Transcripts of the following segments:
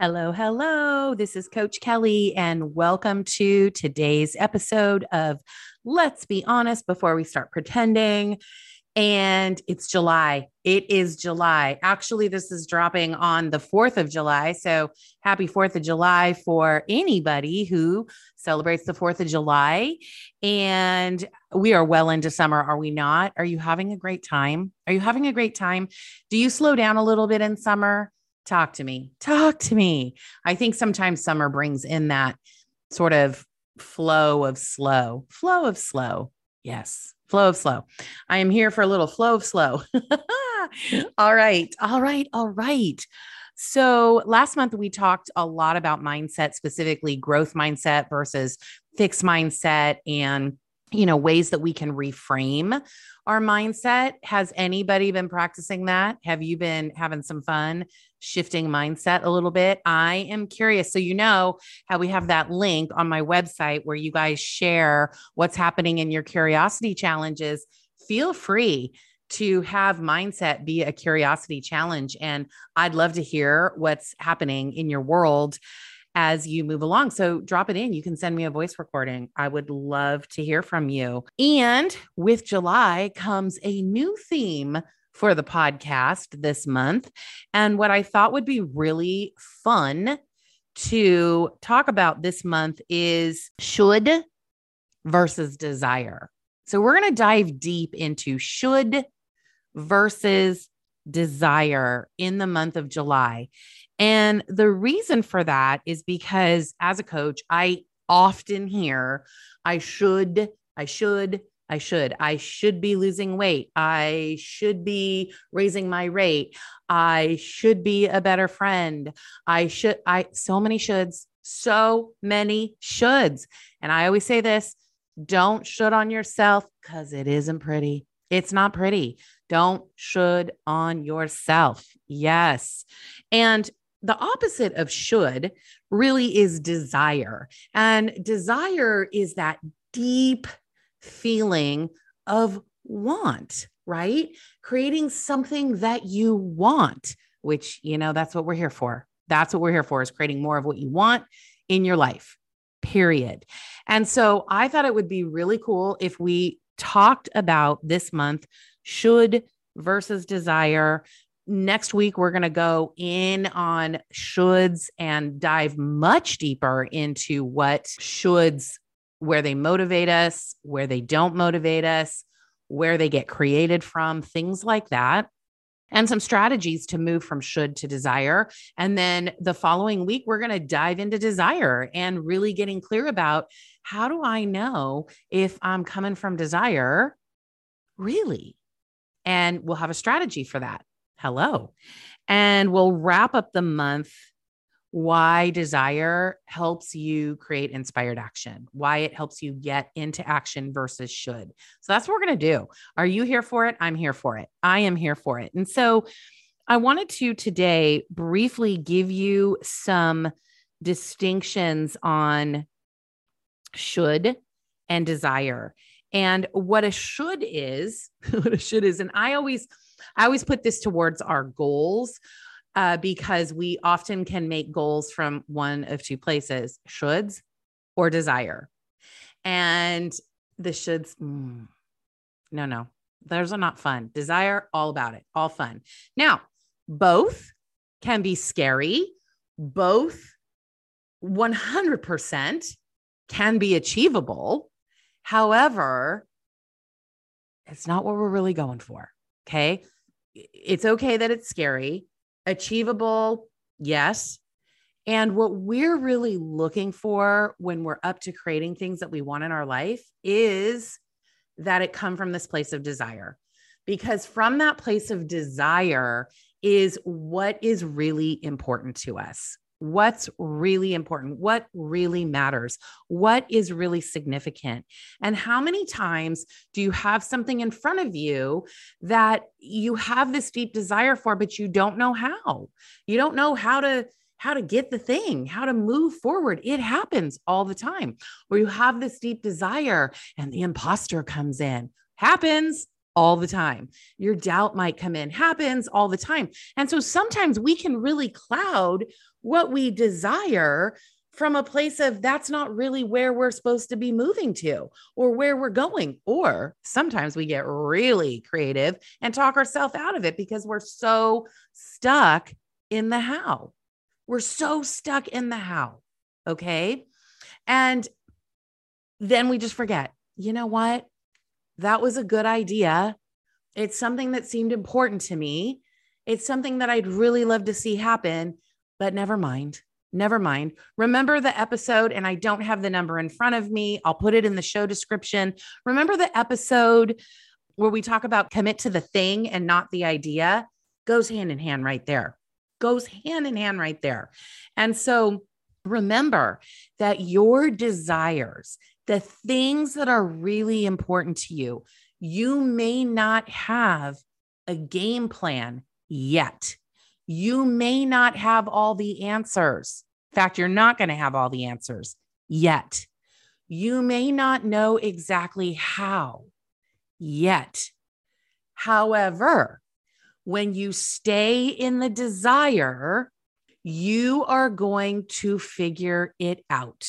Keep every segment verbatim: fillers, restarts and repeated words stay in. Hello, hello. This is Coach Kelly, and welcome to today's episode of Let's Be Honest Before We Start Pretending. And it's July. It is July. Actually, this is dropping on the fourth of July. So happy fourth of July for anybody who celebrates the fourth of July. And we are well into summer, are we not? Are you having a great time? Are you having a great time? Do you slow down a little bit in summer? Talk to me, talk to me. I think sometimes summer brings in that sort of flow of slow, flow of slow. Yes, flow of slow. I am here for a little flow of slow. All right, all right, all right. So last month we talked a lot about mindset, specifically growth mindset versus fixed mindset, and you know, ways that we can reframe our mindset. Has anybody been practicing that? Have you been having some fun shifting mindset a little bit? I am curious. So, you know how we have that link on my website where you guys share what's happening in your curiosity challenges. Feel free to have mindset be a curiosity challenge. And I'd love to hear what's happening in your world as you move along. So drop it in. You can send me a voice recording. I would love to hear from you. And with July comes a new theme for the podcast this month. And what I thought would be really fun to talk about this month is should versus desire. So we're going to dive deep into should versus desire in the month of July. And the reason for that is because as a coach, I often hear, I should, I should, I should, I should be losing weight. I should be raising my rate. I should be a better friend. I should, I, so many shoulds, so many shoulds. And I always say this, don't should on yourself because it isn't pretty. It's not pretty. Don't should on yourself. Yes. And the opposite of should really is desire. And desire is that deep feeling of want, right? Creating something that you want, which, you know, that's what we're here for. That's what we're here for, is creating more of what you want in your life, period. And so I thought it would be really cool if we talked about this month, should versus desire. Next week, we're going to go in on shoulds and dive much deeper into what shoulds, where they motivate us, where they don't motivate us, where they get created from, things like that, and some strategies to move from should to desire. And then the following week, we're going to dive into desire and really getting clear about how do I know if I'm coming from desire, really? And we'll have a strategy for that. Hello. And we'll wrap up the month why desire helps you create inspired action, why it helps you get into action versus should. So that's what we're going to do. Are you here for it? I'm here for it. I am here for it. And so I wanted to today briefly give you some distinctions on should and desire and what a should is, what a should is. And I always, I always put this towards our goals. Uh, because we often can make goals from one of two places, shoulds or desire. And the shoulds, mm, no, no, those are not fun. Desire, all about it, all fun. Now, both can be scary. Both one hundred percent can be achievable. However, It's not what we're really going for. Okay. It's okay that it's scary, achievable. Yes. And what we're really looking for when we're up to creating things that we want in our life is that it come from this place of desire, because from that place of desire is what is really important to us. What's really important, what really matters, what is really significant. And how many times do you have something in front of you that you have this deep desire for, but you don't know how? You don't know how to how to get the thing, how to move forward. It happens all the time where you have this deep desire and the imposter comes in. Happens all the time. Your doubt might come in. Happens all the time. And so sometimes we can really cloud what we desire from a place of that's not really where we're supposed to be moving to or where we're going. Or sometimes we get really creative and talk ourselves out of it because we're so stuck in the how. We're so stuck in the how. Okay. And then we just forget, you know what? That was a good idea. It's something that seemed important to me. It's something that I'd really love to see happen, but never mind. Never mind. Remember the episode, and I don't have the number in front of me. I'll put it in the show description. Remember the episode where we talk about commit to the thing and not the idea? Goes hand in hand right there. Goes hand in hand right there. And so remember that your desires, the things that are really important to you, you may not have a game plan yet. You may not have all the answers. In fact, you're not going to have all the answers yet. You may not know exactly how yet. However, when you stay in the desire, you are going to figure it out.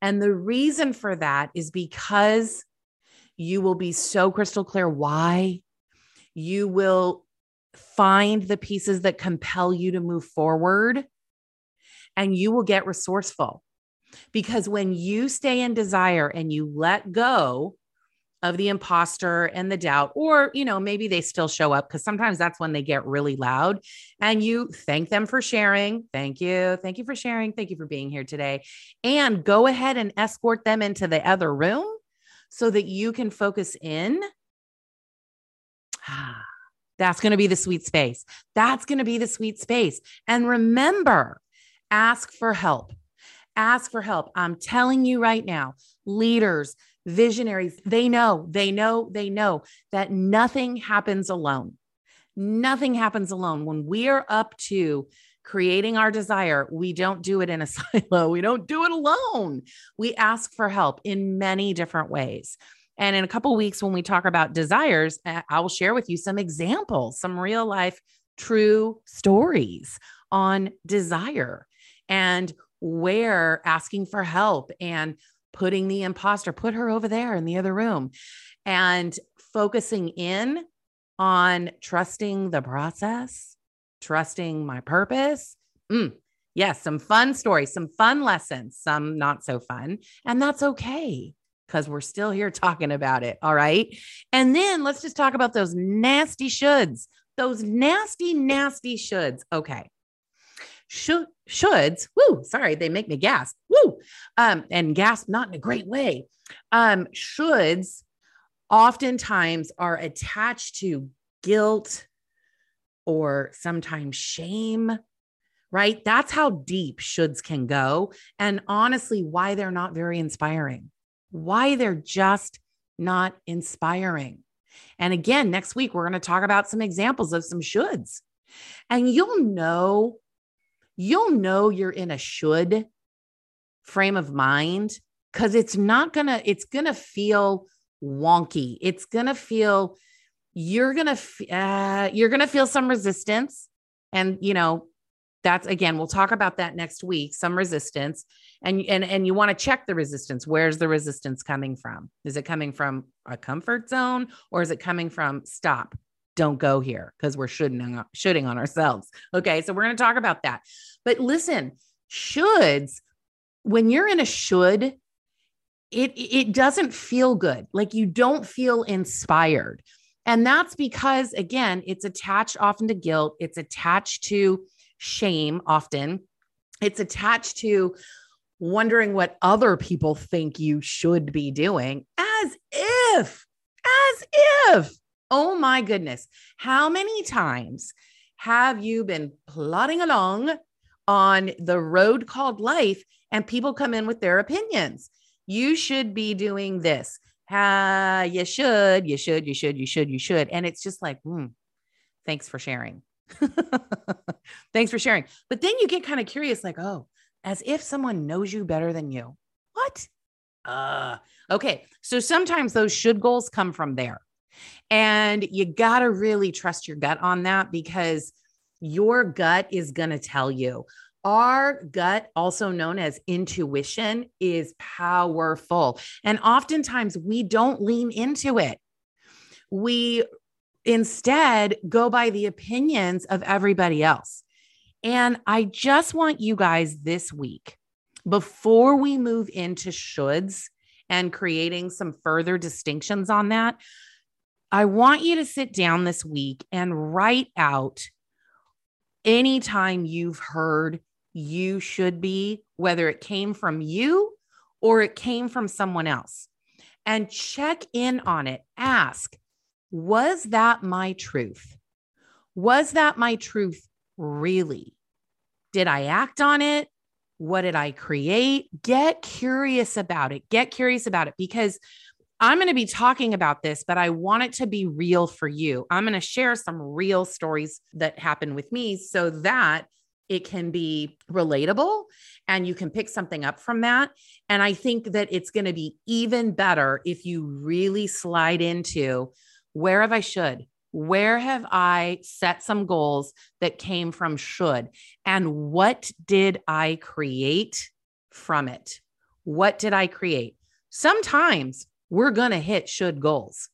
And the reason for that is because you will be so crystal clear why. You will find the pieces that compel you to move forward, and you will get resourceful. Because when you stay in desire and you let go of the imposter and the doubt, or, you know, maybe they still show up because sometimes that's when they get really loud, and you thank them for sharing. Thank you. Thank you for sharing. Thank you for being here today. And go ahead and escort them into the other room so that you can focus in. That's going to be the sweet space. That's going to be the sweet space. And remember, ask for help. Ask for help. I'm telling you right now, leaders, visionaries, they know, they know, they know that nothing happens alone. Nothing happens alone. When we are up to creating our desire, we don't do it in a silo. We don't do it alone. We ask for help in many different ways. And in a couple of weeks, when we talk about desires, I will share with you some examples, some real life, true stories on desire and where asking for help and putting the imposter, put her over there in the other room, and focusing in on trusting the process, trusting my purpose. Mm, yes, some fun stories, some fun lessons, some not so fun. And that's okay, because we're still here talking about it. All right. And then let's just talk about those nasty shoulds, those nasty, nasty shoulds. Okay. Should, shoulds, woo, sorry, they make me gasp, woo, um, and gasp not in a great way. Um, shoulds oftentimes are attached to guilt or sometimes shame, right? That's how deep shoulds can go, and honestly, why they're not very inspiring, why they're just not inspiring. And again, next week, we're going to talk about some examples of some shoulds, and you'll know You'll know you're in a should frame of mind because it's not going to, it's going to feel wonky. It's going to feel, you're going to, uh, you're going to feel some resistance. And, you know, that's, again, we'll talk about that next week, some resistance, and, and, and you want to check the resistance. Where's the resistance coming from? Is it coming from a comfort zone, or is it coming from stop? Don't go here, because we're shouldn't, shoulding on ourselves. Okay. So we're going to talk about that, but listen, shoulds, when you're in a should, it, it doesn't feel good. Like you don't feel inspired. And that's because, again, it's attached often to guilt. It's attached to shame often. It's attached to wondering what other people think you should be doing, as if, as if, oh my goodness, how many times have you been plodding along on the road called life and people come in with their opinions? You should be doing this. Uh, you should, you should, you should, you should, you should. And it's just like, hmm, thanks for sharing. Thanks for sharing. But then you get kind of curious, like, oh, as if someone knows you better than you. What? Uh, okay. So sometimes those should goals come from there. And you got to really trust your gut on that, because your gut is going to tell you. Our gut, also known as intuition, is powerful. And oftentimes we don't lean into it. We instead go by the opinions of everybody else. And I just want you guys this week, before we move into shoulds and creating some further distinctions on that, I want you to sit down this week and write out anytime you've heard you should be, whether it came from you or it came from someone else, and check in on it. Ask, was that my truth? Was that my truth really? Did I act on it? What did I create? Get curious about it. Get curious about it, because I'm going to be talking about this, but I want it to be real for you. I'm going to share some real stories that happen with me so that it can be relatable and you can pick something up from that. And I think that it's going to be even better if you really slide into, where have I should? Where have I set some goals that came from should? And what did I create from it? What did I create? Sometimes we're going to hit should goals.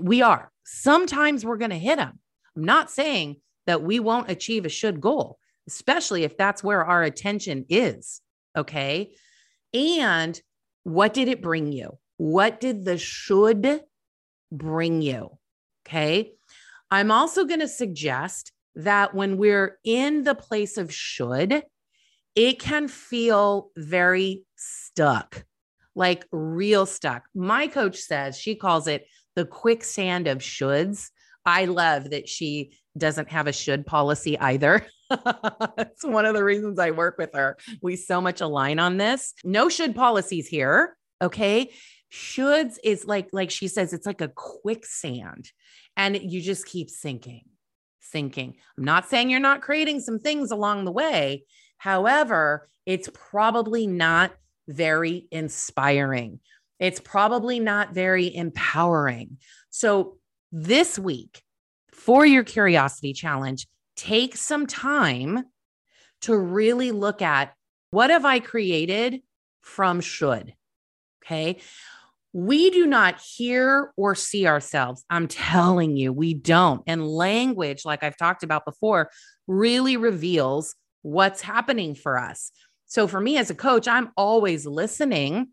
We are. Sometimes we're going to hit them. I'm not saying that we won't achieve a should goal, especially if that's where our attention is. Okay. And what did it bring you? What did the should bring you? Okay. I'm also going to suggest that when we're in the place of should, it can feel very stuck, like real stuck. My coach says, she calls it the quicksand of shoulds. I love that she doesn't have a should policy either. It's one of the reasons I work with her. We so much align on this. No should policies here. Okay. Shoulds is like, like she says, it's like a quicksand and you just keep sinking, sinking. I'm not saying you're not creating some things along the way. However, it's probably not very inspiring. It's probably not very empowering. So this week, for your curiosity challenge, take some time to really look at, what have I created from should? Okay. We do not hear or see ourselves. I'm telling you, we don't. And language, like I've talked about before, really reveals what's happening for us. So for me as a coach, I'm always listening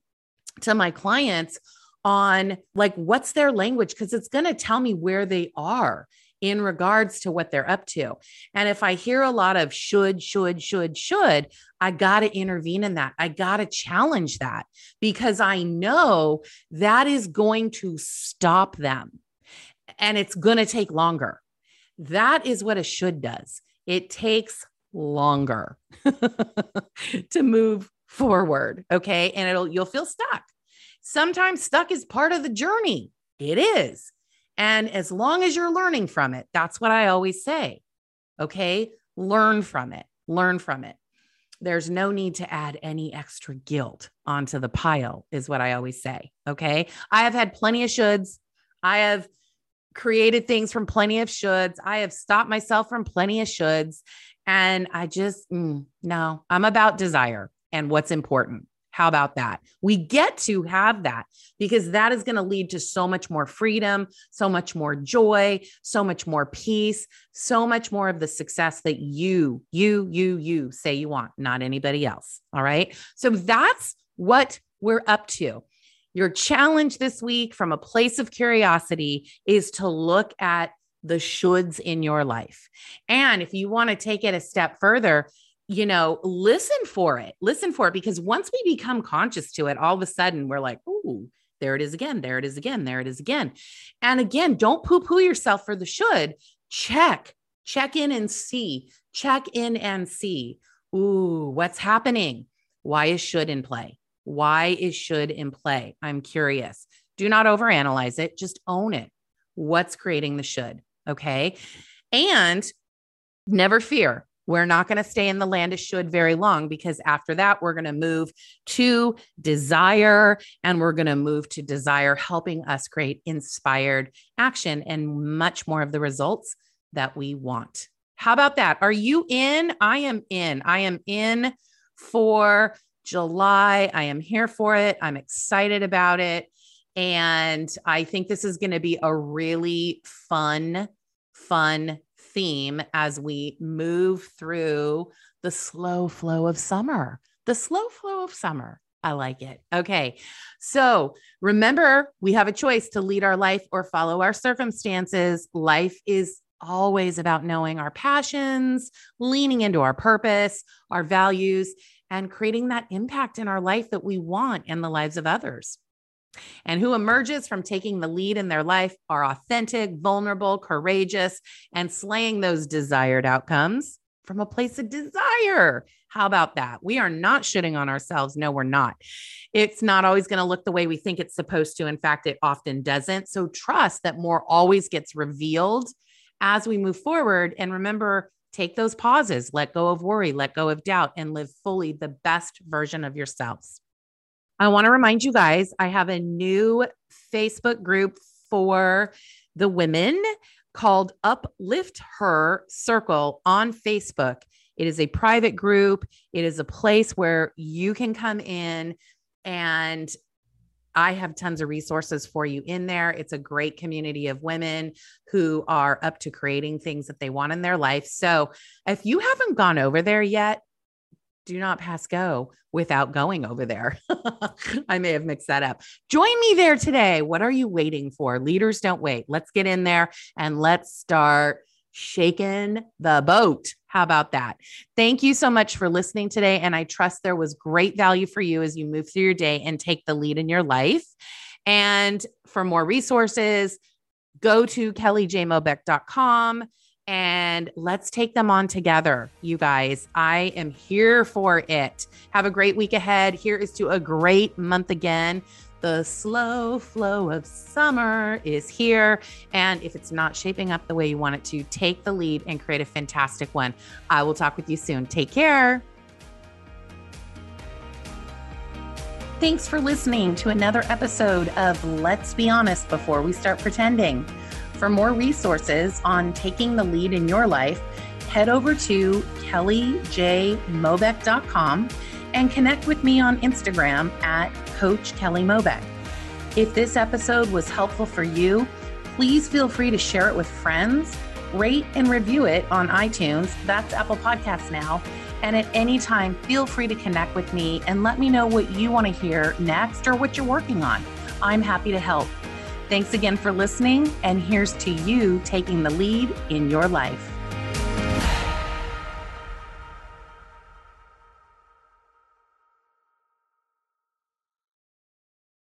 to my clients on, like, what's their language? Because it's going to tell me where they are in regards to what they're up to. And if I hear a lot of should, should, should, should, I got to intervene in that. I got to challenge that, because I know that is going to stop them and it's going to take longer. That is what a should does. It takes longer to move forward. Okay. And it'll, you'll feel stuck. Sometimes stuck is part of the journey. It is. And as long as you're learning from it, that's what I always say. Okay. Learn from it. Learn from it. There's no need to add any extra guilt onto the pile, is what I always say. Okay. I have had plenty of shoulds. I have created things from plenty of shoulds. I have stopped myself from plenty of shoulds. And I just, mm, no, I'm about desire and what's important. How about that? We get to have that, because that is going to lead to so much more freedom, so much more joy, so much more peace, so much more of the success that you, you, you, you say you want, not anybody else. All right. So that's what we're up to. Your challenge this week from a place of curiosity is to look at the shoulds in your life. And if you want to take it a step further, you know, listen for it, listen for it, because once we become conscious to it, all of a sudden we're like, ooh, there it is again. There it is again. There it is again. And again, don't poo-poo yourself for the should. Check, check in and see, check in and see, ooh, what's happening? Why is should in play? Why is should in play? I'm curious. Do not overanalyze it. Just own it. What's creating the should? Okay. And never fear. We're not going to stay in the land of should very long, because after that, we're going to move to desire, and we're going to move to desire helping us create inspired action and much more of the results that we want. How about that? Are you in? I am in. I am in for July. I am here for it. I'm excited about it. And I think this is going to be a really fun, fun theme as we move through the slow flow of summer, the slow flow of summer. I like it. Okay. So remember, we have a choice to lead our life or follow our circumstances. Life is always about knowing our passions, leaning into our purpose, our values, and creating that impact in our life that we want and the lives of others. And who emerges from taking the lead in their life are authentic, vulnerable, courageous, and slaying those desired outcomes from a place of desire. How about that? We are not shitting on ourselves. No, we're not. It's not always going to look the way we think it's supposed to. In fact, it often doesn't. So trust that more always gets revealed as we move forward. And remember, take those pauses, let go of worry, let go of doubt, and live fully the best version of yourselves. I want to remind you guys, I have a new Facebook group for the women called Uplift Her Circle on Facebook. It is a private group. It is a place where you can come in, and I have tons of resources for you in there. It's a great community of women who are up to creating things that they want in their life. So if you haven't gone over there yet, do not pass go without going over there. I may have mixed that up. Join me there today. What are you waiting for? Leaders don't wait. Let's get in there and let's start shaking the boat. How about that? Thank you so much for listening today. And I trust there was great value for you as you move through your day and take the lead in your life. And for more resources, go to kelly j mobeck dot com. And let's take them on together, you guys. I am here for it. Have a great week ahead. Here is to a great month again. The slow flow of summer is here. And if it's not shaping up the way you want it to, take the lead and create a fantastic one. I will talk with you soon. Take care. Thanks for listening to another episode of Let's Be Honest Before We Start Pretending. For more resources on taking the lead in your life, head over to kelly j mobeck dot com and connect with me on Instagram at Coach Kelly Mobeck. If this episode was helpful for you, please feel free to share it with friends, rate and review it on iTunes. That's Apple Podcasts now. And at any time, feel free to connect with me and let me know what you want to hear next or what you're working on. I'm happy to help. Thanks again for listening, and here's to you taking the lead in your life.